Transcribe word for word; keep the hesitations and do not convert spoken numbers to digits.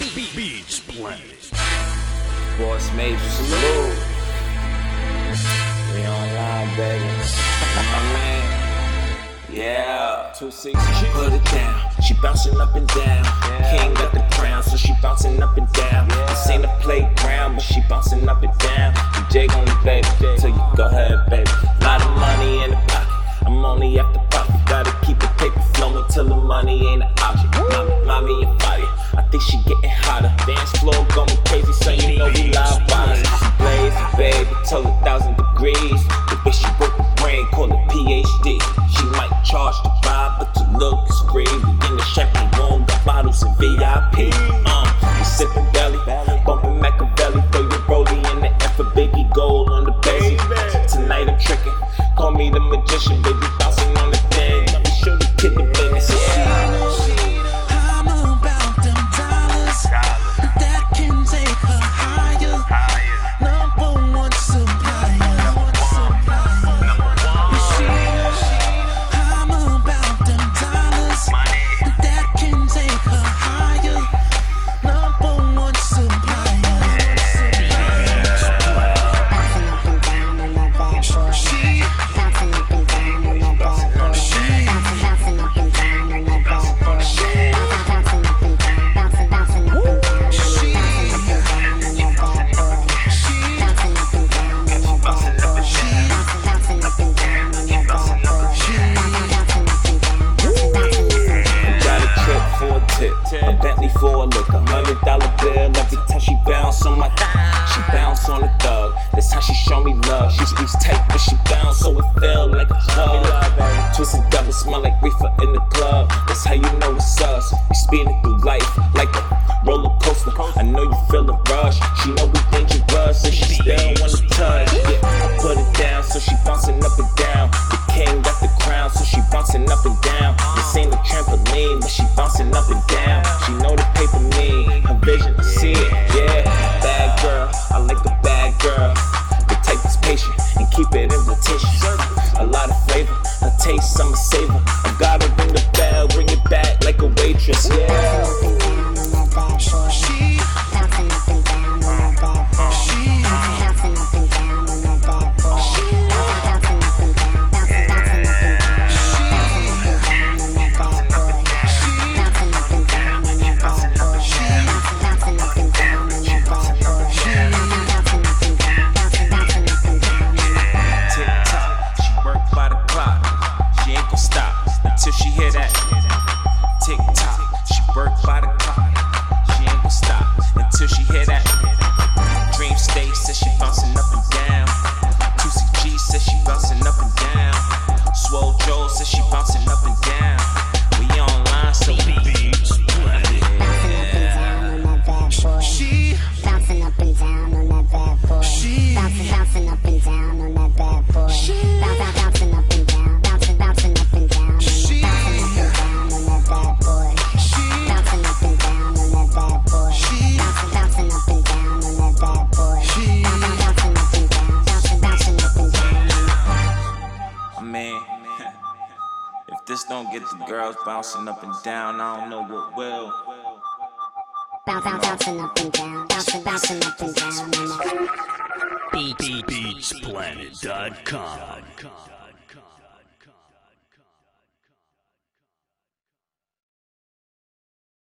Beach, Beach Planet. Boss Major, salute. We online, baby. You know what I mean? Yeah. two six G. Put it down. She bouncing up and down. Yeah. King got the crown, so she bouncing up and down. Yeah. This ain't a playground, but she bouncing up and down. You dig on the baby, so you go ahead, baby. Lot of money in the pocket. I'm only at the pocket. Gotta keep the paper flowing till the money ain't an object. Mommy, mommy, and body. I think she getting hotter. Dance floor going crazy, so you know we live violence. She blazing, baby, till a thousand degrees. The way she broke the brain, call it P H D. She might charge the vibe, but the look is free. We in the champagne room, got bottles and V I P. Um, we sipping belly, bumping Machiavelli, throw your rollie in the F of Biggie Gold on the baby. Tonight I'm tricking, call me the magician, baby, bouncing on the thing. Let me show the kid the business. Bouncing up and down, I don't know what will. Bouncing up and down, bouncing, bouncing up and down. beats beats planet dot com